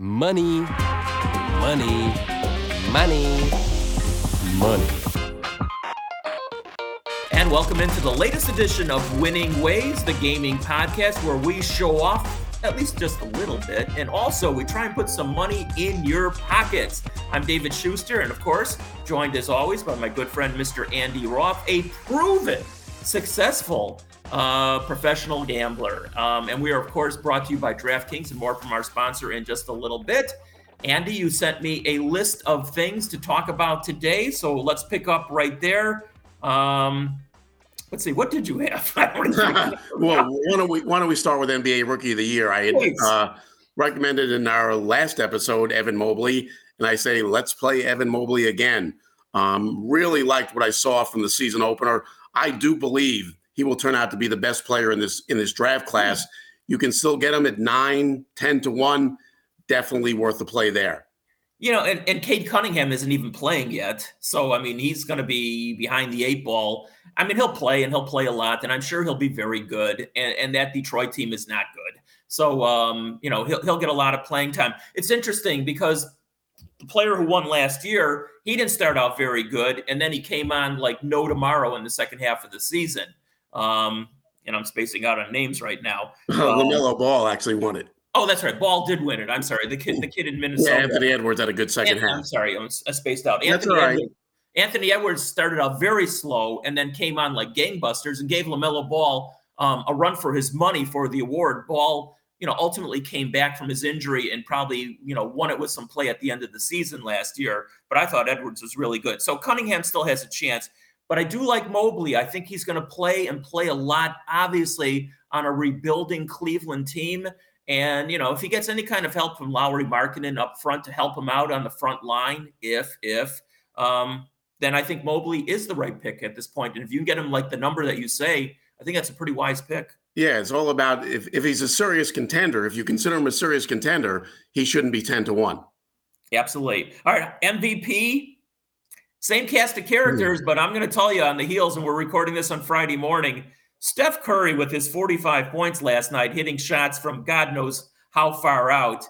Money. And welcome into the latest edition of Winning Ways, the gaming podcast where we show off at least just a little bit. And also we try and put some money in your pockets. I'm David Schuster, and of course, joined as always by my good friend, Mr. Andy Roth, a proven successful professional gambler. And we are, of course, brought to you by DraftKings, and more from our sponsor in just a little bit. Andy, you sent me a list of things to talk about today, so let's pick up right there. Let's see, what did you have? Why don't we start with NBA Rookie of the Year? I had recommended in our last episode Evan Mobley, and I say let's play Evan Mobley again. Really liked what I saw from the season opener. I do believe he will turn out to be the best player in this draft class. You can still get him at 9-10 to 1. Definitely worth the play there. You know, and Cade Cunningham isn't even playing yet. So, I mean, he's going to be behind the eight ball. I mean, he'll play a lot, and I'm sure he'll be very good. And that Detroit team is not good. So, he'll get a lot of playing time. It's interesting because the player who won last year, he didn't start out very good. And then he came on like no tomorrow in the second half of the season. And I'm spacing out on names right now. LaMelo Ball actually won it. Oh, that's right. Ball did win it. I'm sorry. The kid in Minnesota. Yeah, Anthony Edwards had a good second half. I'm sorry. I spaced out. That's all right. Anthony Edwards started out very slow and then came on like gangbusters and gave LaMelo Ball a run for his money for the award. Ball, ultimately came back from his injury and probably, won it with some play at the end of the season last year. But I thought Edwards was really good. So Cunningham still has a chance. But I do like Mobley. I think he's going to play a lot, obviously, on a rebuilding Cleveland team. And, if he gets any kind of help from Lauri Markkanen up front to help him out on the front line, then I think Mobley is the right pick at this point. And if you can get him like the number that you say, I think that's a pretty wise pick. Yeah, it's all about if he's a serious contender, if you consider him a serious contender, he shouldn't be 10 to 1. Absolutely. All right, MVP, same cast of characters, but I'm going to tell you on the heels, and we're recording this on Friday morning, Steph Curry with his 45 points last night, hitting shots from God knows how far out.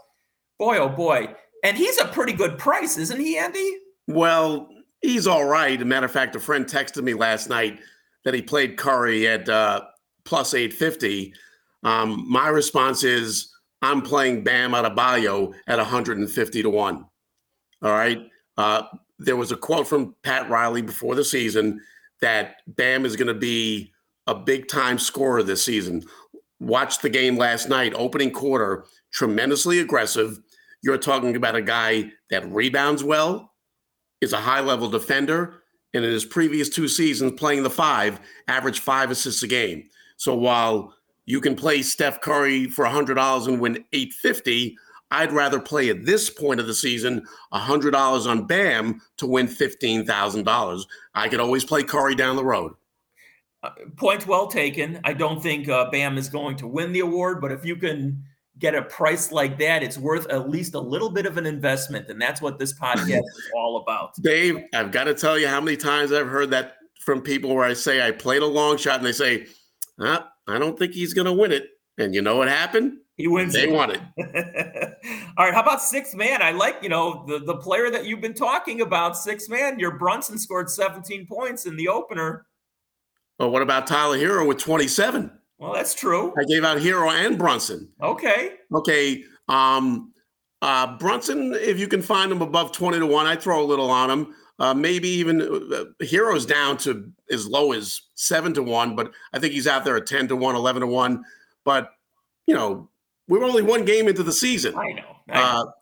Boy, oh boy. And he's a pretty good price, isn't he, Andy? Well, he's all right. As a matter of fact, a friend texted me last night that he played Curry at plus 850. My response is I'm playing Bam Adebayo at 150 to 1. All right. There was a quote from Pat Riley before the season that Bam is going to be a big-time scorer this season. Watched the game last night, opening quarter, tremendously aggressive. You're talking about a guy that rebounds well, is a high-level defender, and in his previous two seasons playing the five, averaged 5 assists a game. So while you can play Steph Curry for $100 and win $850, I'd rather play at this point of the season $100 on Bam to win $15,000. I could always play Curry down the road. Point well taken. I don't think Bam is going to win the award, but if you can get a price like that, it's worth at least a little bit of an investment, and that's what this podcast is all about. Dave, I've got to tell you how many times I've heard that from people where I say I played a long shot, and they say, I don't think he's going to win it. And you know what happened? He wins. They won it. All right, how about sixth man? I like, the player that you've been talking about, sixth man. Your Brunson scored 17 points in the opener. Well, what about Tyler Hero with 27? Well, that's true. I gave out Hero and Brunson. Okay. Brunson, if you can find him above 20 to 1, I throw a little on him. Maybe even Hero's down to as low as 7 to 1, but I think he's out there at 10 to 1, 11 to 1. But, we're only one game into the season. I know.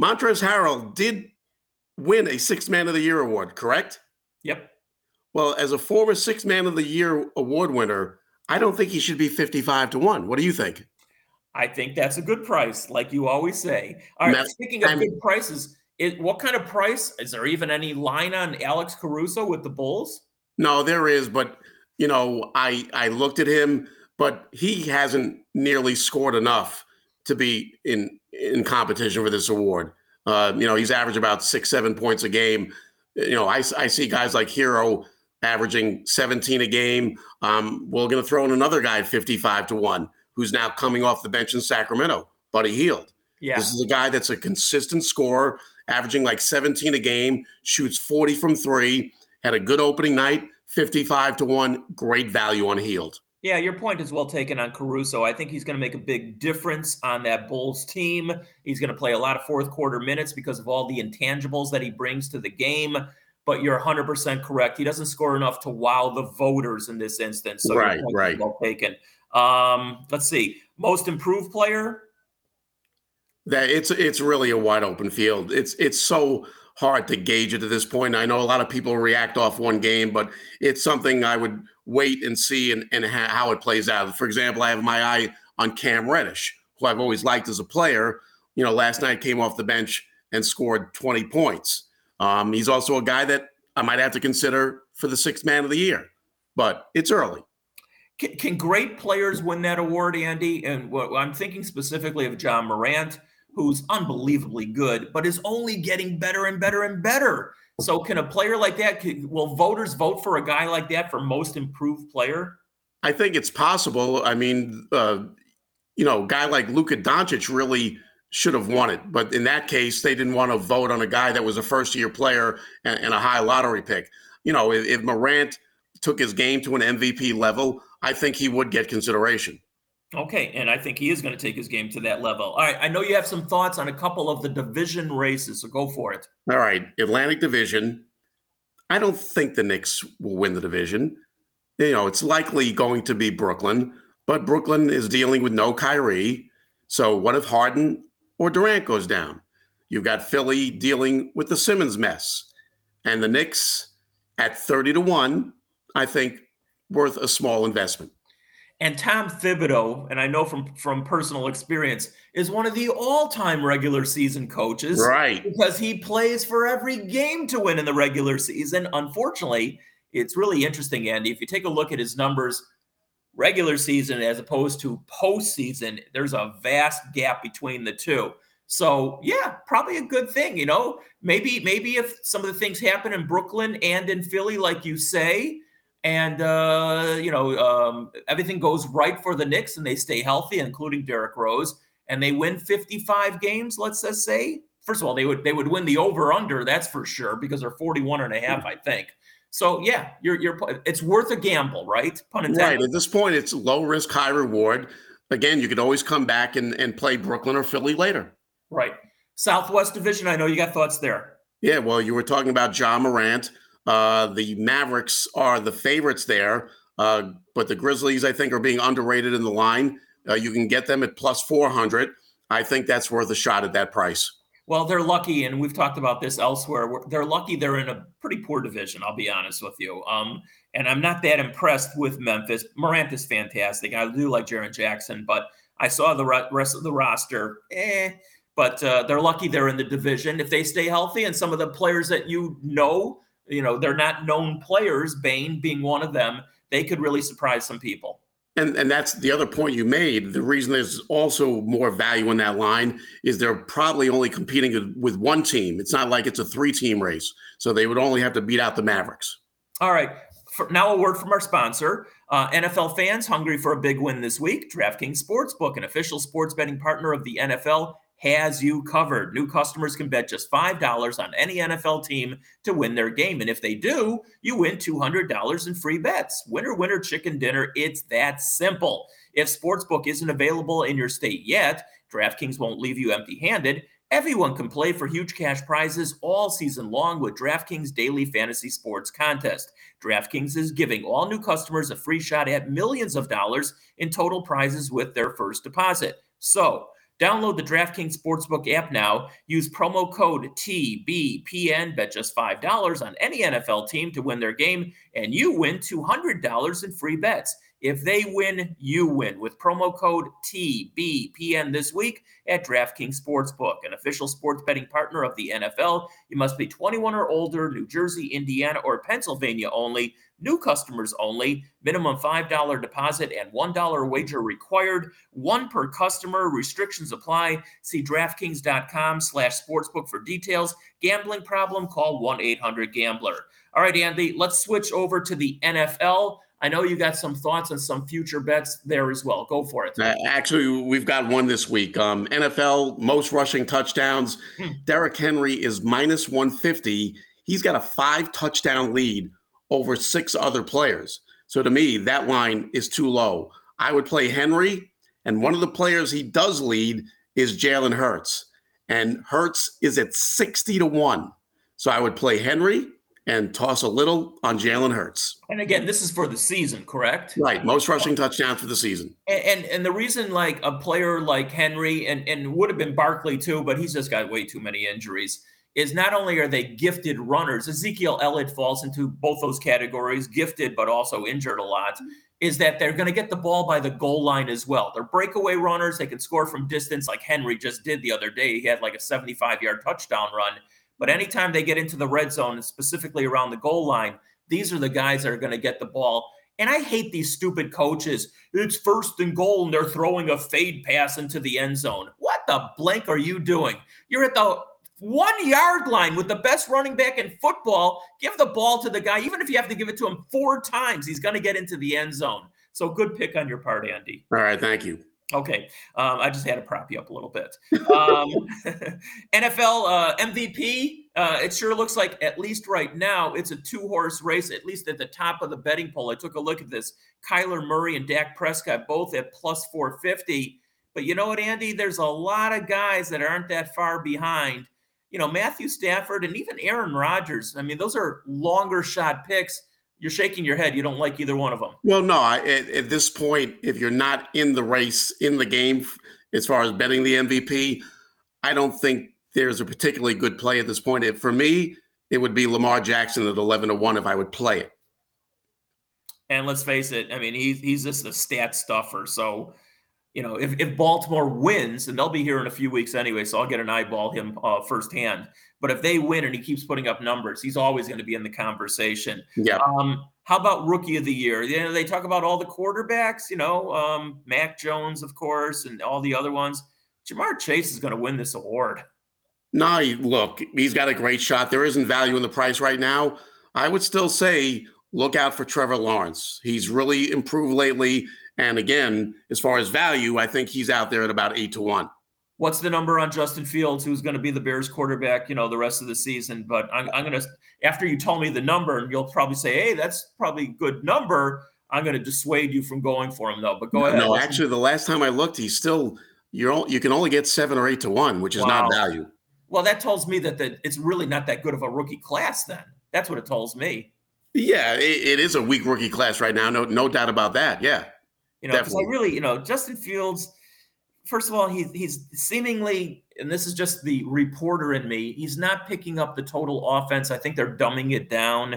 Montrezl Harrell did win a Sixth Man of the Year award, correct? Yep. Well, as a former Sixth Man of the Year award winner, I don't think he should be 55 to 1. What do you think? I think that's a good price, like you always say. All right, speaking of good prices, what kind of price? Is there even any line on Alex Caruso with the Bulls? No, there is, but, I looked at him, but he hasn't nearly scored enough to be in competition for this award. He's averaged about 6-7 points a game. I see guys like Hero averaging 17 a game. We're going to throw in another guy at 55 to 1 who's now coming off the bench in Sacramento, Buddy Hield. Yeah. This is a guy that's a consistent scorer, averaging like 17 a game, shoots 40 from three, had a good opening night, 55-1, great value on Hield. Yeah, your point is well taken on Caruso. I think he's going to make a big difference on that Bulls team. He's going to play a lot of fourth quarter minutes because of all the intangibles that he brings to the game. But you're 100% correct. He doesn't score enough to wow the voters in this instance. So right, right. Well taken. Let's see. Most improved player? That it's really a wide open field. It's so hard to gauge it at this point. I know a lot of people react off one game, but it's something I would wait and see and how it plays out. For example, I have my eye on Cam Reddish, who I've always liked as a player. You know, last night came off the bench and scored 20 points. He's also a guy that I might have to consider for the sixth man of the year, but it's early. Can great players win that award, Andy? And I'm thinking specifically of Ja Morant, who's unbelievably good, but is only getting better and better and better. So can a player like that, will voters vote for a guy like that for most improved player? I think it's possible. I mean, a guy like Luka Dončić really should have won it. But in that case, they didn't want to vote on a guy that was a first-year player and a high lottery pick. You know, if Morant took his game to an MVP level, I think he would get consideration. Okay, and I think he is going to take his game to that level. All right, I know you have some thoughts on a couple of the division races, so go for it. All right, Atlantic Division. I don't think the Knicks will win the division. You know, it's likely going to be Brooklyn, but Brooklyn is dealing with no Kyrie. So what if Harden or Durant goes down? You've got Philly dealing with the Simmons mess. And the Knicks at 30-1, I think, worth a small investment. And Tom Thibodeau, and I know from personal experience, is one of the all-time regular season coaches. Right. Because he plays for every game to win in the regular season. Unfortunately, it's really interesting, Andy. If you take a look at his numbers, regular season as opposed to postseason, there's a vast gap between the two. So, yeah, probably a good thing, you know. Maybe if some of the things happen in Brooklyn and in Philly, like you say, and, everything goes right for the Knicks and they stay healthy, including Derrick Rose, and they win 55 games, let's just say. First of all, they would win the over-under, that's for sure, because they're 41.5, I think. So, yeah, you're it's worth a gamble, right? Pun intended. Right. At this point, it's low risk, high reward. Again, you could always come back and play Brooklyn or Philly later. Right. Southwest Division, I know you got thoughts there. Yeah, well, you were talking about Ja Morant. The Mavericks are the favorites there, but the Grizzlies, I think, are being underrated in the line. You can get them at plus 400. I think that's worth a shot at that price. Well, they're lucky, and we've talked about this elsewhere. They're lucky they're in a pretty poor division, I'll be honest with you. And I'm not that impressed with Memphis. Morant is fantastic. I do like Jaron Jackson, but I saw the rest of the roster. But they're lucky they're in the division. If they stay healthy and some of the players that you know, they're not known players, Bane being one of them, they could really surprise some people. And that's the other point you made. The reason there's also more value in that line is they're probably only competing with one team. It's not like it's a three-team race. So they would only have to beat out the Mavericks. All right. Now a word from our sponsor. NFL fans hungry for a big win this week. DraftKings Sportsbook, an official sports betting partner of the NFL, has you covered. New customers can bet just $5 on any NFL team to win their game. And if they do, you win $200 in free bets. Winner, winner, chicken dinner. It's that simple. If Sportsbook isn't available in your state yet, DraftKings won't leave you empty-handed. Everyone can play for huge cash prizes all season long with DraftKings Daily Fantasy Sports Contest. DraftKings is giving all new customers a free shot at millions of dollars in total prizes with their first deposit. So, download the DraftKings Sportsbook app now. Use promo code TBPN. Bet just $5 on any NFL team to win their game, and you win $200 in free bets. If they win, you win with promo code TBPN this week at DraftKings Sportsbook, an official sports betting partner of the NFL. You must be 21 or older, New Jersey, Indiana, or Pennsylvania only. New customers only. Minimum $5 deposit and $1 wager required. One per customer. Restrictions apply. See DraftKings.com/sportsbook for details. Gambling problem? Call 1-800-GAMBLER. All right, Andy, let's switch over to the NFL. I know you got some thoughts on some future bets there as well. Go for it. Actually, we've got one this week. NFL, most rushing touchdowns. Derrick Henry is minus 150. He's got a 5-touchdown lead over 6 other players. So to me, that line is too low. I would play Henry, and one of the players he does lead is Jalen Hurts. And Hurts is at 60-1. So I would play Henry and toss a little on Jalen Hurts. And again, this is for the season, correct? Right, most rushing touchdowns for the season. And the reason, like, a player like Henry, and would have been Barkley too, but he's just got way too many injuries, is not only are they gifted runners, Ezekiel Elliott falls into both those categories, gifted but also injured a lot, is that they're going to get the ball by the goal line as well. They're breakaway runners. They can score from distance like Henry just did the other day. He had like a 75-yard touchdown run. But anytime they get into the red zone, and specifically around the goal line, these are the guys that are going to get the ball. And I hate these stupid coaches. It's 1st and goal, and they're throwing a fade pass into the end zone. What the blank are you doing? You're at the 1-yard line with the best running back in football. Give the ball to the guy. Even if you have to give it to him 4 times, he's going to get into the end zone. So good pick on your part, Andy. All right, thank you. Okay, I just had to prop you up a little bit. NFL MVP, it sure looks like, at least right now, it's a 2-horse race, at least at the top of the betting poll. I took a look at this. Kyler Murray and Dak Prescott both at plus 450. But you know what, Andy? There's a lot of guys that aren't that far behind. You know, Matthew Stafford and even Aaron Rodgers. I mean, those are longer shot picks. You're shaking your head. You don't like either one of them. Well, no. At this point, if you're not in the race, in the game, as far as betting the MVP, I don't think there's a particularly good play at this point. For me, it would be Lamar Jackson at 11-1 if I would play it. And let's face it. I mean, he's just a stat stuffer. So, you know, if Baltimore wins, and they'll be here in a few weeks anyway, so I'll get an eyeball him firsthand. But if they win and he keeps putting up numbers, he's always going to be in the conversation. Yeah. How about Rookie of the Year? You know, they talk about all the quarterbacks, you know, Mac Jones, of course, and all the other ones. Jamar Chase is going to win this award. No, look, he's got a great shot. There isn't value in the price right now. I would still say look out for Trevor Lawrence. He's really improved lately. And again, as far as value, I think he's out there at about 8-1. What's the number on Justin Fields, who's going to be the Bears quarterback, you know, the rest of the season? But I'm going to, after you tell me the number, and you'll probably say, hey, that's probably a good number. I'm going to dissuade you from going for him, though. But go ahead. No, actually, the last time I looked, he's still, you can only get 7 or 8-1, which is not value. Well, that tells me that it's really not that good of a rookie class then. That's what it tells me. Yeah, it is a weak rookie class right now. No doubt about that. Yeah. You know, because I really, you know, Justin Fields, first of all, he's seemingly, and this is just the reporter in me, he's not picking up the total offense. I think they're dumbing it down.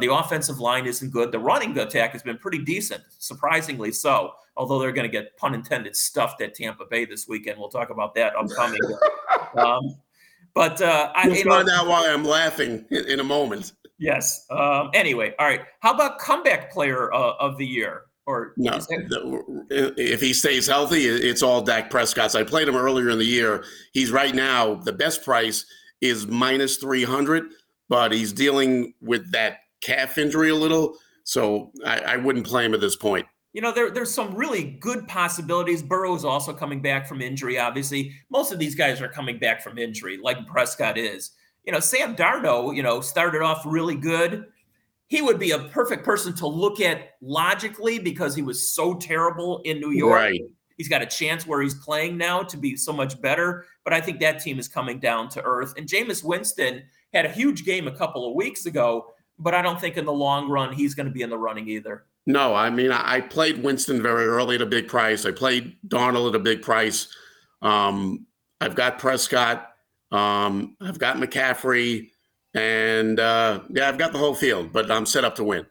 The offensive line isn't good. The running attack has been pretty decent, surprisingly so, although they're going to get, pun intended, stuffed at Tampa Bay this weekend. We'll talk about that upcoming. You'll find out why I'm laughing in a moment. Yes. Anyway, all right. How about comeback player of the year? Or no, if he stays healthy, it's all Dak Prescott's. I played him earlier in the year. He's right now, the best price is minus 300, but he's dealing with that calf injury a little. So I wouldn't play him at this point. You know, there's some really good possibilities. Burrow is also coming back from injury, obviously. Most of these guys are coming back from injury, like Prescott is. You know, Sam Darnold, you know, started off really good. He would be a perfect person to look at logically because he was so terrible in New York. Right. He's got a chance where he's playing now to be so much better. But I think that team is coming down to earth. And Jameis Winston had a huge game a couple of weeks ago, but I don't think in the long run he's going to be in the running either. No, I mean, I played Winston very early at a big price. I played Darnold at a big price. I've got Prescott. I've got McCaffrey. And, yeah, I've got the whole field, but I'm set up to win.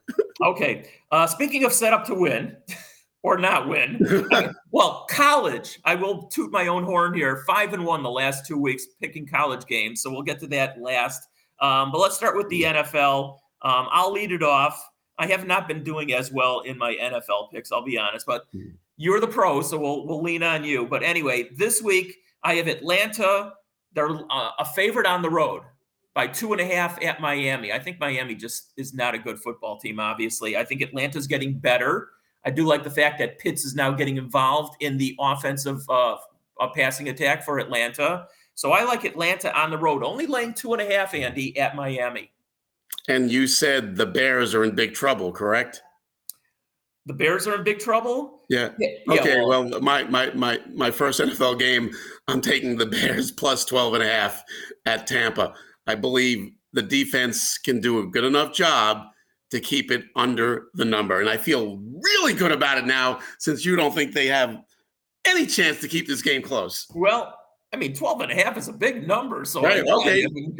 Okay. Speaking of set up to win or not win, well, college, I will toot my own horn here. 5-1 the last 2 weeks picking college games. So we'll get to that last. But let's start with the NFL. I'll lead it off. I have not been doing as well in my NFL picks, I'll be honest, but you're the pro, so we'll lean on you. But anyway, this week I have Atlanta. They're a favorite on the road. by 2.5 at Miami. I think Miami just is not a good football team, obviously. I think Atlanta's getting better. I do like the fact that Pitts is now getting involved in the offensive passing attack for Atlanta. So I like Atlanta on the road, only laying 2.5, Andy, at Miami. And you said the Bears are in big trouble, correct? The Bears are in big trouble? Yeah. Okay, well, my first NFL game, I'm taking the Bears plus 12.5 at Tampa. I believe the defense can do a good enough job to keep it under the number. And I feel really good about it now, since you don't think they have any chance to keep this game close. Well, I mean, 12.5 is a big number. So right, okay. I mean,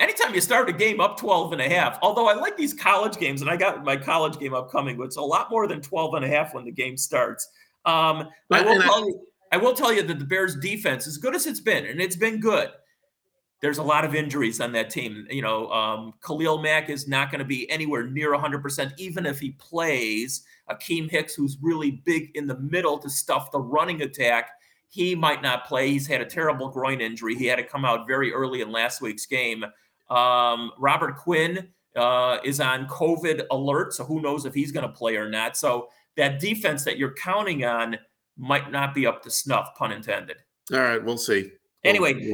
anytime you start a game up 12.5, although I like these college games, and I got my college game upcoming, but it's a lot more than 12.5 when the game starts. I will tell you that the Bears defense, as good as it's been, and it's been good, there's a lot of injuries on that team. You know, Khalil Mack is not going to be anywhere near 100%, even if he plays. Akeem Hicks, who's really big in the middle to stuff the running attack, he might not play. He's had a terrible groin injury. He had to come out very early in last week's game. Robert Quinn is on COVID alert, so who knows if he's going to play or not. So that defense that you're counting on might not be up to snuff, pun intended. All right, we'll see. Anyway,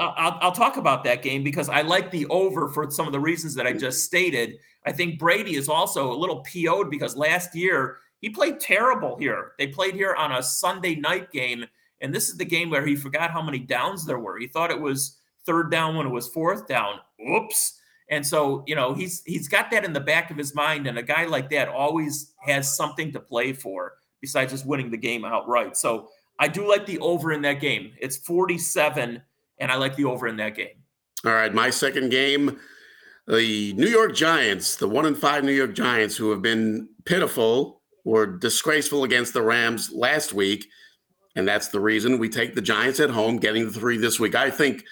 I'll talk about that game because I like the over for some of the reasons that I just stated. I think Brady is also a little PO'd because last year he played terrible here. They played here on a Sunday night game, and this is the game where he forgot how many downs there were. He thought it was third down when it was fourth down. Oops. And so, you know, he's got that in the back of his mind, and a guy like that always has something to play for besides just winning the game outright. So I do like the over in that game. It's 47, and I like the over in that game. All right, my second game, the New York Giants, the 1-5 New York Giants, who have been pitiful or disgraceful against the Rams last week, and that's the reason we take the Giants at home, getting the 3 this week. I think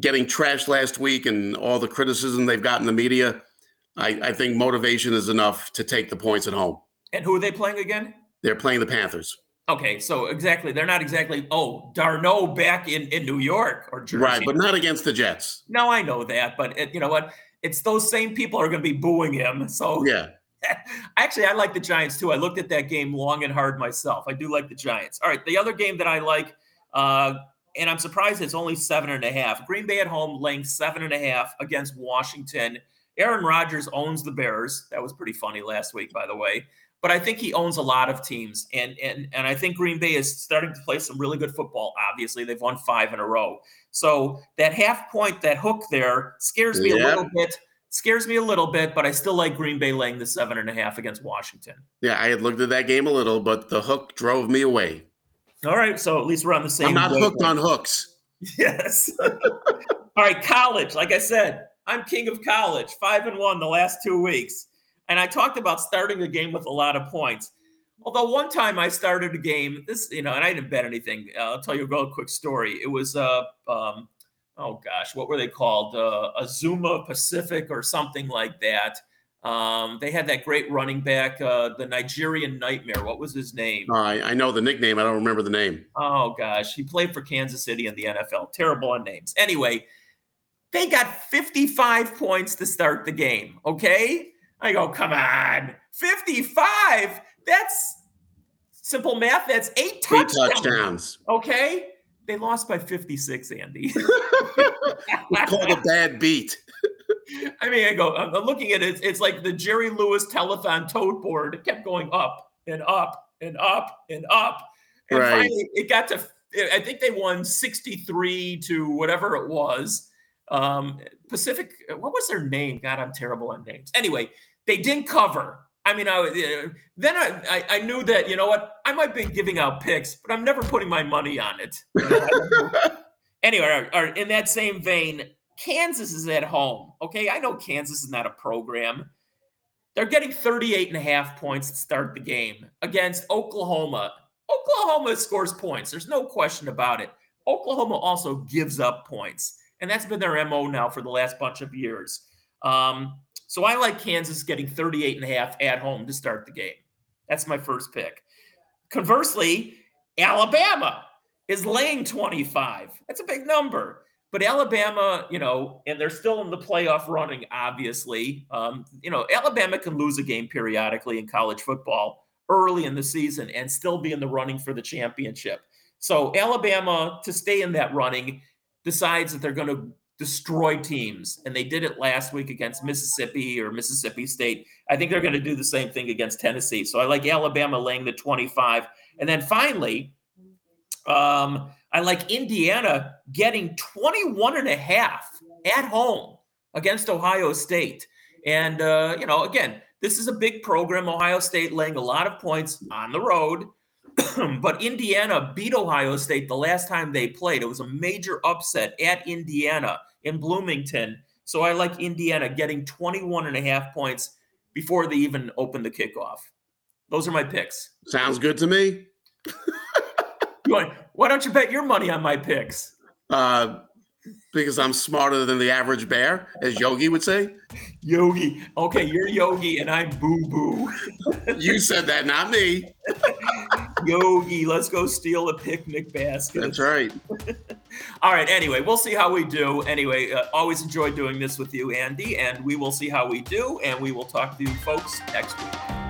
getting trashed last week and all the criticism they've got in the media, I think motivation is enough to take the points at home. And who are they playing again? They're playing the Panthers. Okay, so exactly. They're not exactly, Darno back in New York or Jersey. Right, but not against the Jets. No, I know that. But you know what? It's those same people are going to be booing him. So yeah. Actually, I like the Giants too. I looked at that game long and hard myself. I do like the Giants. All right, the other game that I like, and I'm surprised it's only 7.5. Green Bay at home laying 7.5 against Washington. Aaron Rodgers owns the Bears. That was pretty funny last week, by the way. But I think he owns a lot of teams, and I think Green Bay is starting to play some really good football. Obviously, they've won 5 in a row. So that half point, that hook there, scares me a little bit. Scares me a little bit, but I still like Green Bay laying the 7.5 against Washington. Yeah, I had looked at that game a little, but the hook drove me away. All right, so at least we're on the same. I'm not hooked on hooks. Yes. All right, college. Like I said, I'm king of college. 5-1 the last 2 weeks. And I talked about starting a game with a lot of points. Although one time I started a game, and I didn't bet anything. I'll tell you a real quick story. It was, what were they called? Azuma Pacific or something like that. They had that great running back, the Nigerian Nightmare. What was his name? I know the nickname. I don't remember the name. Oh, gosh. He played for Kansas City in the NFL. Terrible on names. Anyway, they got 55 points to start the game, okay? I go, come on, 55. That's simple math. That's 8 touchdowns. 8 touchdowns. Okay. They lost by 56, Andy. It's called a bad beat. I mean, I'm looking at it. It's like the Jerry Lewis telethon tote board. It kept going up and up and up and up. And right. Finally it got to, I think they won 63 to whatever it was. Pacific, what was their name? God, I'm terrible on names. Anyway, they didn't cover. I mean, I knew that, you know what, I might be giving out picks, but I'm never putting my money on it. Anyway, or in that same vein, Kansas is at home. Okay, I know Kansas is not a program. They're getting 38.5 points to start the game against Oklahoma. Oklahoma scores points. There's no question about it. Oklahoma also gives up points. And that's been their MO now for the last bunch of years. So I like Kansas getting 38.5 at home to start the game. That's my first pick. Conversely, Alabama is laying 25. That's a big number. But Alabama, you know, and they're still in the playoff running, obviously. You know, Alabama can lose a game periodically in college football early in the season and still be in the running for the championship. So Alabama, to stay in that running, decides that they're going to destroy teams. And they did it last week against Mississippi or Mississippi State. I think they're going to do the same thing against Tennessee. So I like Alabama laying the 25. And then finally, I like Indiana getting 21.5 at home against Ohio State. And, you know, again, this is a big program. Ohio State laying a lot of points on the road. But Indiana beat Ohio State the last time they played. It was a major upset at Indiana in Bloomington. So I like Indiana getting 21.5 points before they even open the kickoff. Those are my picks. Sounds good to me. Why don't you bet your money on my picks? Because I'm smarter than the average bear, as Yogi would say. Yogi. Okay, you're Yogi and I'm Boo-Boo. You said that, not me. Yogi, let's go steal a picnic basket. That's right. All right, anyway, we'll see how we do. Anyway, always enjoy doing this with you, Andy, and we will see how we do, and we will talk to you folks next week.